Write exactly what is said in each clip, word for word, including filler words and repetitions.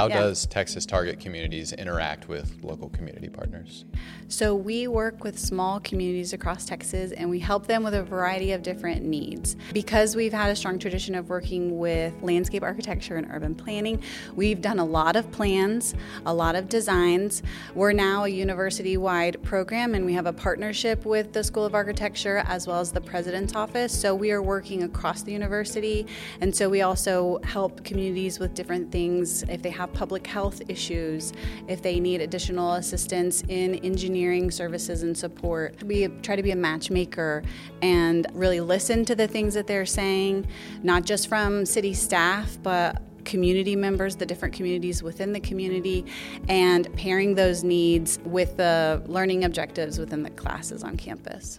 How yeah. does Texas Target Communities interact with local community partners? So we work with small communities across Texas, and we help them with a variety of different needs. Because we've had a strong tradition of working with landscape architecture and urban planning, we've done a lot of plans, a lot of designs. We're now a university-wide program, and we have a partnership with the School of Architecture as well as the President's Office. So we are working across the university, and so we also help communities with different things if they have public health issues, if they need additional assistance in engineering services and support. We try to be a matchmaker and really listen to the things that they're saying, not just from city staff, but community members, the different communities within the community, and pairing those needs with the learning objectives within the classes on campus.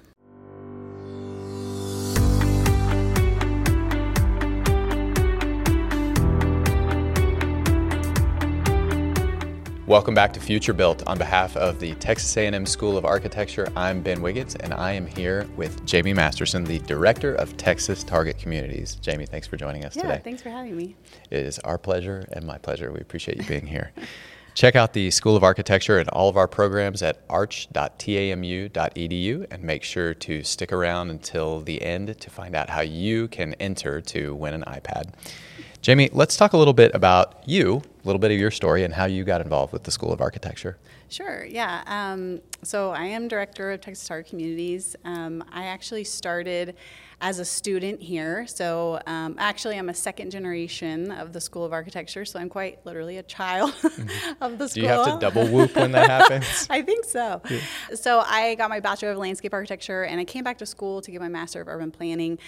Welcome back to Future Built. On behalf of the Texas A and M School of Architecture, I'm Ben Wiggins, and I am here with Jamie Masterson, the Director of Texas Target Communities. Jamie, thanks for joining us yeah, today. Yeah, thanks for having me. It is our pleasure and my pleasure. We appreciate you being here. Check out the School of Architecture and all of our programs at arch dot t a m u dot e d u, and make sure to stick around until the end to find out how you can enter to win an iPad. Jamie, let's talk a little bit about you, a little bit of your story and how you got involved with the School of Architecture. Sure, yeah. Um, so I am Director of Texas Target Communities. Um, I actually started as a student here. So um, actually, I'm a second generation of the School of Architecture, so I'm quite literally a child of the school. Do you have to double whoop when that happens? I think so. Yeah. So I got my Bachelor of Landscape Architecture, and I came back to school to get my Master of Urban Planning.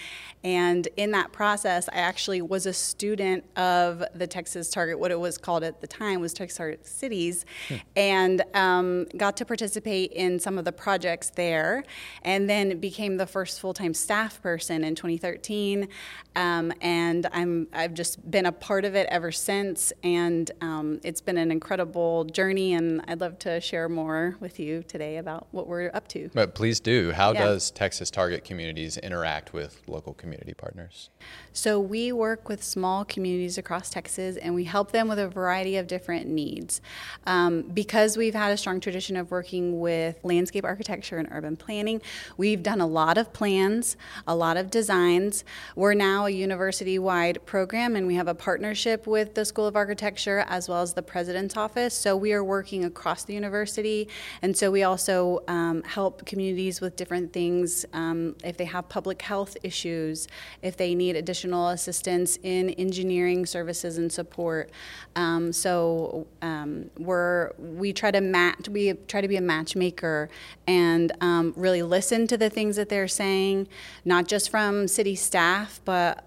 And in that process, I actually was a student of the Texas Target, what it was called at the time was Texas Target Cities, hmm. and um, got to participate in some of the projects there, and then became the first full-time staff person in twenty thirteen, um, and I'm, I've just been a part of it ever since, and um, it's been an incredible journey, and I'd love to share more with you today about what we're up to. But please do. How yeah. does Texas Target Communities interact with local community partners? So we work with small communities communities across Texas, and we help them with a variety of different needs. Um, because we've had a strong tradition of working with landscape architecture and urban planning, we've done a lot of plans, a lot of designs. We're now a university-wide program, and we have a partnership with the School of Architecture as well as the President's Office. So we are working across the university, and so we also um, help communities with different things um, if they have public health issues, if they need additional assistance in engineering engineering services and support. Um, so um, we're we try to match. We try to be a matchmaker and um, really listen to the things that they're saying, not just from city staff, but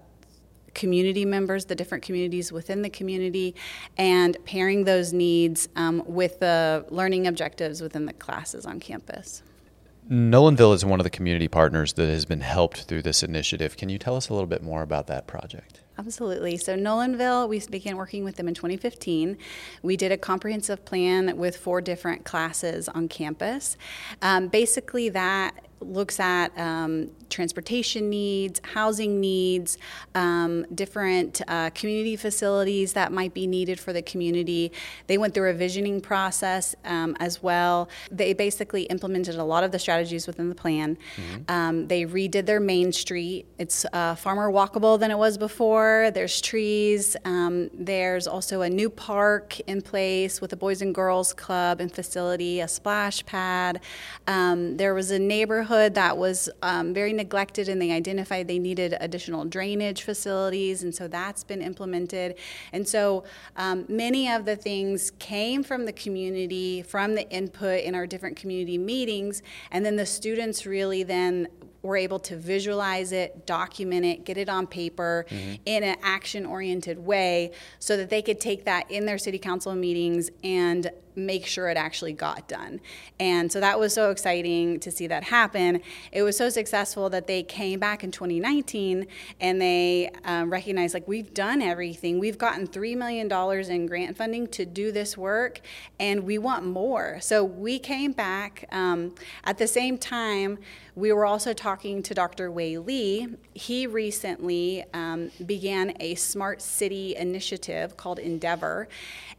community members, the different communities within the community, and pairing those needs um, with the learning objectives within the classes on campus. Nolanville is one of the community partners that has been helped through this initiative. Can you tell us a little bit more about that project? Absolutely. So Nolanville, we began working with them in twenty fifteen. We did a comprehensive plan with four different classes on campus. Um, basically, that looks at um, transportation needs, housing needs, um, different uh, community facilities that might be needed for the community. They went through a visioning process um, as well. They basically implemented a lot of the strategies within the plan. Mm-hmm. Um, they redid their main street. It's uh, far more walkable than it was before. There's trees. Um, there's also a new park in place with a Boys and Girls Club and facility, a splash pad. Um, there was a neighborhood that was um, very neglected, and they identified they needed additional drainage facilities, and so that's been implemented. And so um, many of the things came from the community, from the input in our different community meetings, and then the students really then were able to visualize it, document it, get it on paper mm-hmm. in an action-oriented way so that they could take that in their city council meetings and make sure it actually got done. And so that was so exciting to see that happen. It was so successful that they came back in twenty nineteen and they um, recognized, like, we've done everything. We've gotten three million dollars in grant funding to do this work, and we want more. So we came back. Um, at the same time, we were also talking talking to Doctor Wei Li, he recently um, began a smart city initiative called Endeavor.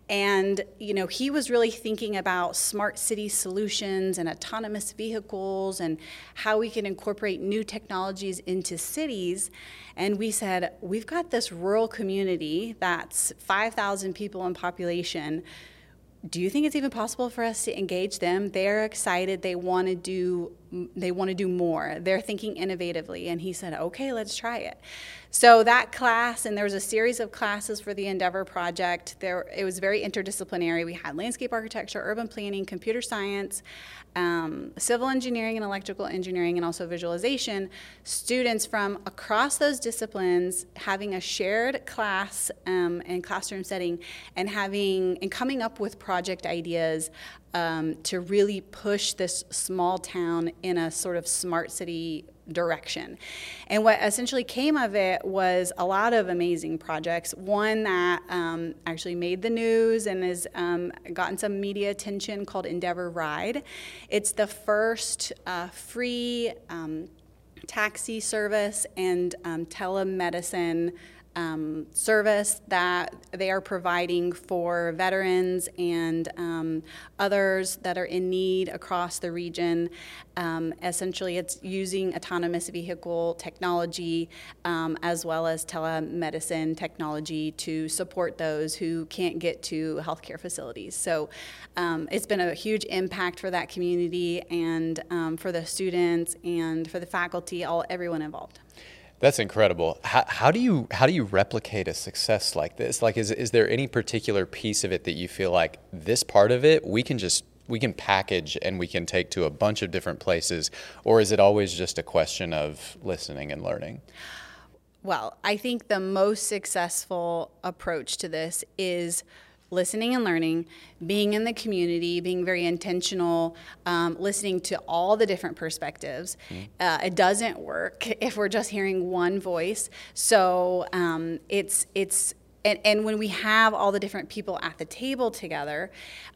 And, you know, he was really thinking about smart city solutions and autonomous vehicles and how we can incorporate new technologies into cities. And we said, we've got this rural community that's five thousand people in population. Do you think it's even possible for us to engage them? They're excited. They want to do they want to do more. They're thinking innovatively. And he said, okay, let's try it. So that class, and there was a series of classes for the Endeavor project. There, it was very interdisciplinary. We had landscape architecture, urban planning, computer science, um, civil engineering and electrical engineering, and also visualization. Students from across those disciplines having a shared class um, and classroom setting, and having and coming up with project ideas um, to really push this small town in a sort of smart city direction. And what essentially came of it was a lot of amazing projects. One that um, actually made the news and has um, gotten some media attention called Endeavor Ride. It's the first uh, free um, taxi service and um, telemedicine Um, service that they are providing for veterans and um, others that are in need across the region. Um, essentially, it's using autonomous vehicle technology um, as well as telemedicine technology to support those who can't get to healthcare facilities. So um, it's been a huge impact for that community and um, for the students and for the faculty, all everyone involved. That's incredible. How, how do you how do you replicate a success like this? Like, is is there any particular piece of it that you feel like this part of it we can just we can package and we can take to a bunch of different places, or is it always just a question of listening and learning? Well, I think the most successful approach to this is listening and learning, being in the community, being very intentional, um, listening to all the different perspectives. Mm. Uh, it doesn't work if we're just hearing one voice. So um, it's it's and, and when we have all the different people at the table together,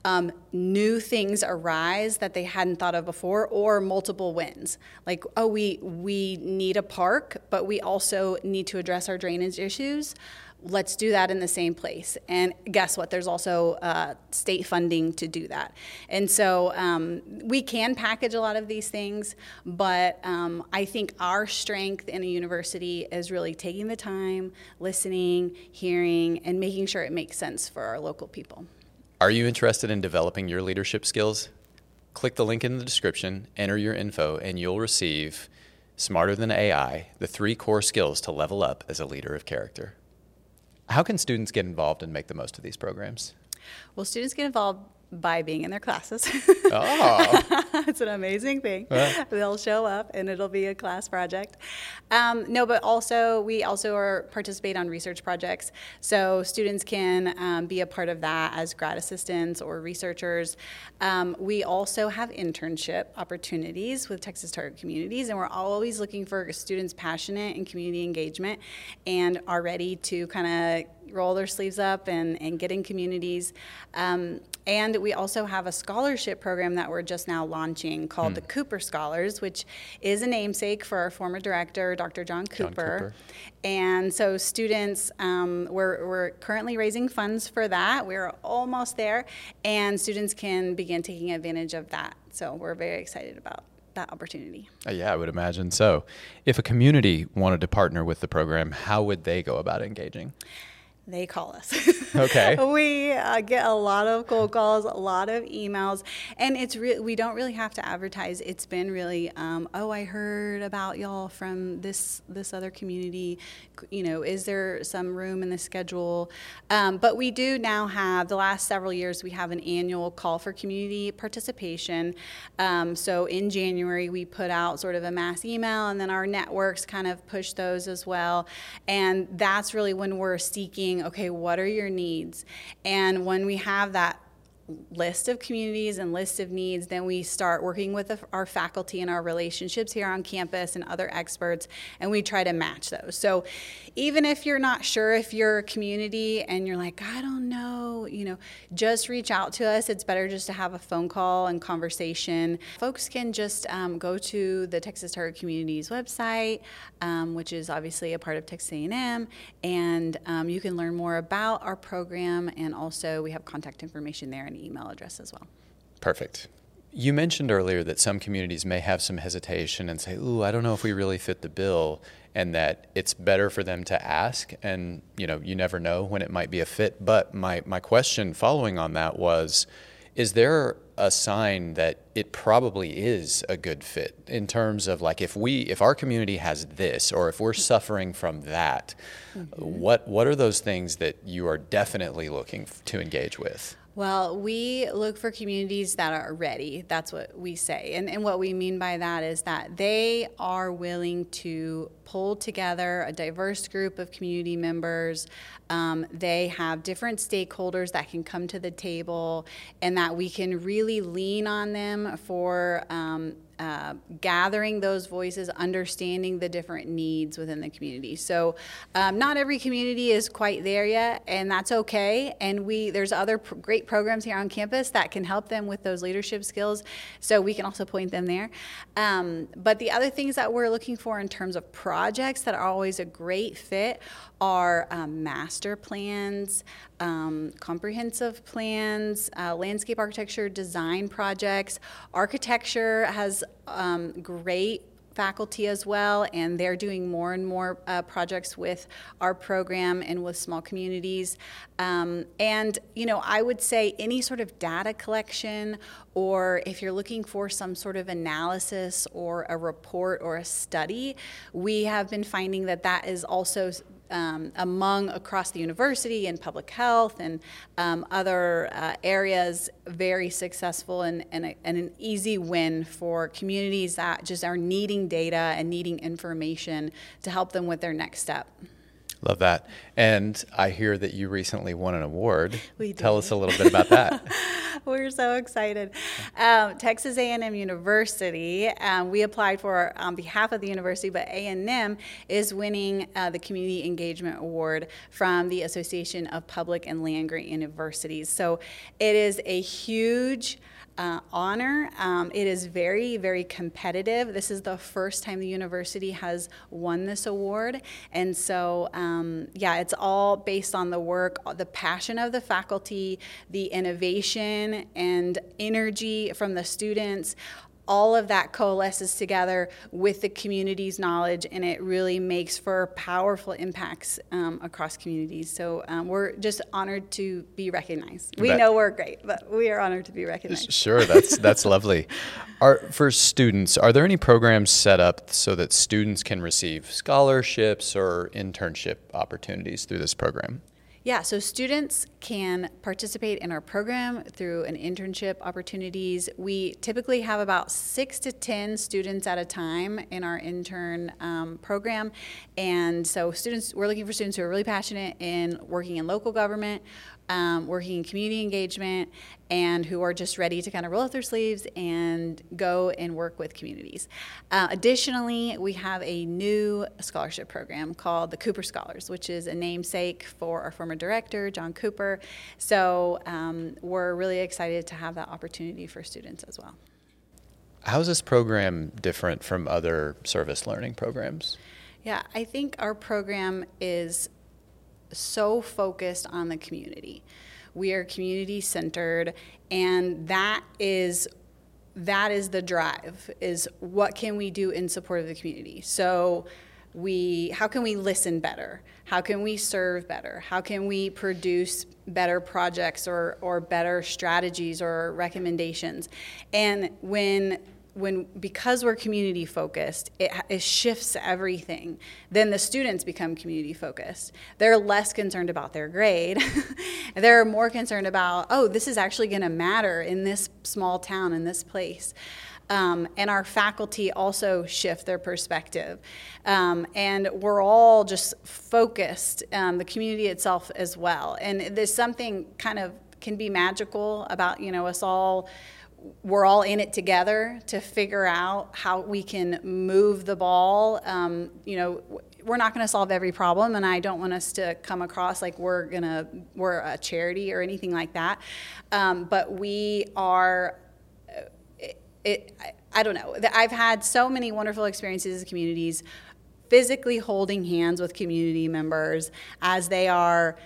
um, new things arise that they hadn't thought of before, or multiple wins. Like, oh, we we need a park, but we also need to address our drainage issues. Let's do that in the same place. And guess what? There's also uh, state funding to do that. And so um, we can package a lot of these things, but um, I think our strength in a university is really taking the time, listening, hearing, and making sure it makes sense for our local people. Are you interested in developing your leadership skills? Click the link in the description, enter your info, and you'll receive Smarter Than A I, the three core skills to level up as a leader of character. How can students get involved and make the most of these programs? Well, students get involved by being in their classes. Oh, it's an amazing thing. Well, they'll show up and it'll be a class project. Um, no, but also we also are participate on research projects. So students can um, be a part of that as grad assistants or researchers. Um, we also have internship opportunities with Texas Target Communities, and we're always looking for students passionate in community engagement and are ready to kind of roll their sleeves up and, and get in communities. Um, and we also have a scholarship program that we're just now launching called hmm. the Cooper Scholars, which is a namesake for our former director, Doctor John Cooper. John Cooper. And so students, um, we're, we're currently raising funds for that. We're almost there, and students can begin taking advantage of that. So we're very excited about that opportunity. Yeah, I would imagine so. If a community wanted to partner with the program, how would they go about engaging? They call us. Okay. We uh, get a lot of cold calls, a lot of emails, and it's re- we don't really have to advertise. It's been really, um, oh, I heard about y'all from this this other community. You know, is there some room in the schedule? Um, but we do now have, the last several years, we have an annual call for community participation. Um, so in January, we put out sort of a mass email, and then our networks kind of push those as well. And that's really when we're seeking, okay, what are your needs? And when we have that list of communities and list of needs, then we start working with the, our faculty and our relationships here on campus and other experts, and we try to match those. So even if you're not sure if you're a community and you're like, I don't know, you know, just reach out to us. It's better just to have a phone call and conversation. Folks can just um, go to the Texas Target Communities website, um, which is obviously a part of Texas A and M, and um, you can learn more about our program, and also we have contact information there and email address as well. Perfect. You mentioned earlier that some communities may have some hesitation and say, ooh, I don't know if we really fit the bill, and that it's better for them to ask, and you know, you never know when it might be a fit. But my, my question following on that was, is there a sign that it probably is a good fit in terms of like, if we, if our community has this, or if we're suffering from that, mm-hmm. what what are those things that you are definitely looking to engage with? Well, we look for communities that are ready. That's what we say. And, and what we mean by that is that they are willing to pull together a diverse group of community members. Um, they have different stakeholders that can come to the table, and that we can really lean on them for um, Uh, gathering those voices, understanding the different needs within the community. So um, not every community is quite there yet, and that's okay. And we there's other pr- great programs here on campus that can help them with those leadership skills, so we can also point them there. Um, but the other things that we're looking for in terms of projects that are always a great fit are um, master plans, um, comprehensive plans, uh, landscape architecture design projects. Architecture has Um, great faculty as well, and they're doing more and more uh, projects with our program and with small communities. Um, and, you know, I would say any sort of data collection, or if you're looking for some sort of analysis or a report or a study, we have been finding that that is also um, among across the university and public health and um, other uh, areas very successful and, and, a, and an easy win for communities that just are needing data and needing information to help them with their next step. Love that. And I hear that you recently won an award. We did. Tell us a little bit about that. We're so excited. Um, Texas A and M University, um, we applied for on behalf of the university, but A and M is winning uh, the Community Engagement Award from the Association of Public and Land-Grant Universities. So it is a huge Uh, honor. Um, it is very, very competitive. This is the first time the university has won this award. And so, um, yeah, it's all based on the work, the passion of the faculty, the innovation and energy from the students. All of that coalesces together with the community's knowledge, and it really makes for powerful impacts um, across communities. So um, we're just honored to be recognized. We that, know we're great, but we are honored to be recognized. Sure, that's that's lovely. Are, for students, are there any programs set up so that students can receive scholarships or internship opportunities through this program? Yeah, so students can participate in our program through an internship opportunities. We typically have about six to ten students at a time in our intern um, program. And so students, we're looking for students who are really passionate in working in local government, um, working in community engagement, and who are just ready to kind of roll up their sleeves and go and work with communities. Uh, additionally, we have a new scholarship program called the Cooper Scholars, which is a namesake for our former director, John Cooper. So um, we're really excited to have that opportunity for students as well. How is this program different from other service learning programs? Yeah, I think our program is so focused on the community. We are community-centered, and that is that is the drive, is what can we do in support of the community? So we, how can we listen better? How can we serve better? How can we produce better projects or, or better strategies or recommendations? And when When because we're community focused, it, it shifts everything. Then the students become community focused. They're less concerned about their grade. They're more concerned about, oh, this is actually going to matter in this small town, in this place. Um, and our faculty also shift their perspective. Um, and we're all just focused, um, the community itself as well. And there's something kind of can be magical about, you know, us all, we're all in it together to figure out how we can move the ball. Um, you know, we're not going to solve every problem, and I don't want us to come across like we're going to, we're a charity or anything like that. Um, but we are, it, it, I don't know, I've had so many wonderful experiences as communities, physically holding hands with community members as they are,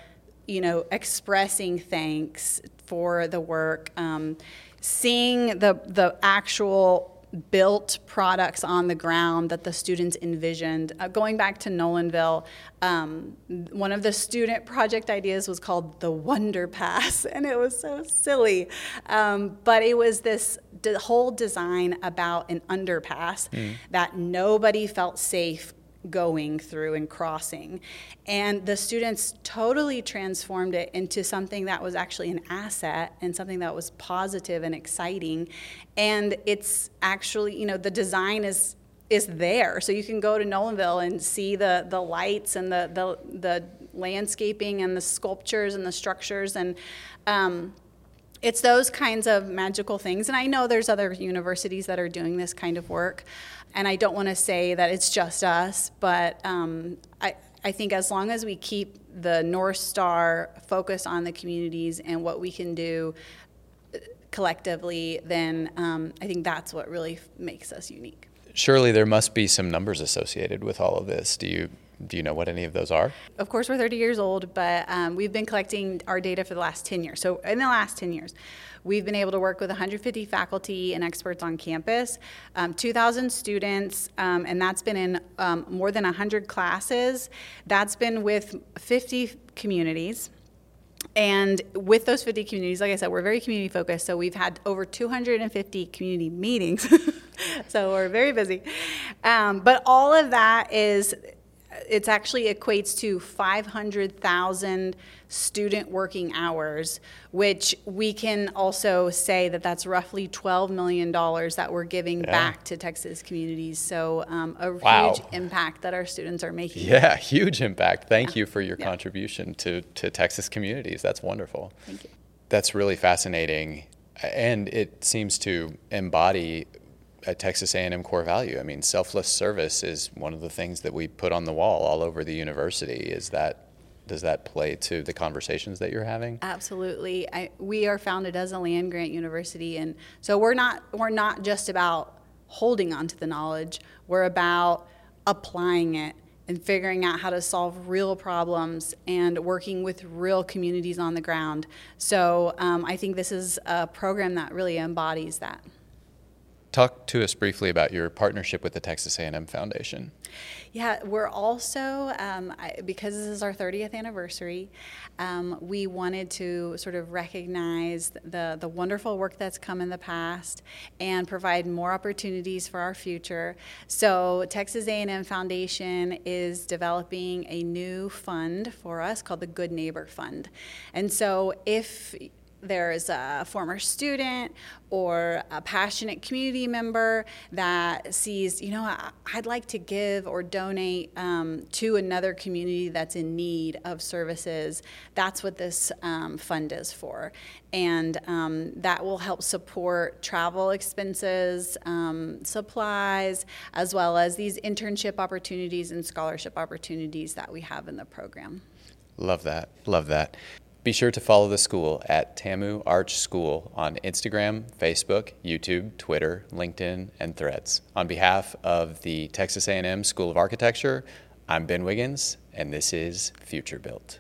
you know, expressing thanks for the work, um, seeing the the actual built products on the ground that the students envisioned. Uh, going back to Nolanville, um, one of the student project ideas was called the Wonder Pass, and it was so silly. Um, but it was this de- whole design about an underpass mm. that nobody felt safe going through and crossing, and the students totally transformed it into something that was actually an asset and something that was positive and exciting. And it's actually, you know, the design is is there, so you can go to Nolanville and see the the lights and the the, the landscaping and the sculptures and the structures, and um it's those kinds of magical things. And I know there's other universities that are doing this kind of work, and I don't want to say that it's just us, but um, I, I think as long as we keep the North Star focused on the communities and what we can do collectively, then um, I think that's what really makes us unique. Surely there must be some numbers associated with all of this. Do you Do you know what any of those are? Of course, we're thirty years old, but um, we've been collecting our data for the last ten years. So in the last ten years, we've been able to work with one hundred fifty faculty and experts on campus, um, two thousand students, um, and that's been in um, more than one hundred classes. That's been with fifty communities. And with those fifty communities, like I said, we're very community focused. So we've had over two hundred fifty community meetings. So we're very busy. Um, but all of that is... It actually equates to five hundred thousand student working hours, which we can also say that that's roughly twelve million dollars that we're giving yeah. back to Texas communities. So um, a wow. huge impact that our students are making. Yeah, huge impact. Thank yeah. you for your yeah. contribution to, to Texas communities. That's wonderful. Thank you. That's really fascinating. And it seems to embody a Texas A and M core value. I mean, selfless service is one of the things that we put on the wall all over the university. Is that, does that play to the conversations that you're having? Absolutely. I, we are founded as a land-grant university, and so we're not we're not just about holding on to the knowledge. We're about applying it and figuring out how to solve real problems and working with real communities on the ground. So um, I think this is a program that really embodies that. Talk to us briefly about your partnership with the Texas A and M Foundation. Yeah, we're also, um, I, because this is our thirtieth anniversary, um, we wanted to sort of recognize the, the wonderful work that's come in the past and provide more opportunities for our future. So Texas A and M Foundation is developing a new fund for us called the Good Neighbor Fund. And so if there's a former student or a passionate community member that sees, you know, I'd like to give or donate um, to another community that's in need of services, that's what this um, fund is for. And um, that will help support travel expenses, um, supplies, as well as these internship opportunities and scholarship opportunities that we have in the program. Love that. Love that. Be sure to follow the school at T A M U Arch School on Instagram, Facebook, YouTube, Twitter, LinkedIn, and Threads. On behalf of the Texas A and M School of Architecture, I'm Ben Wiggins, and this is Future Built.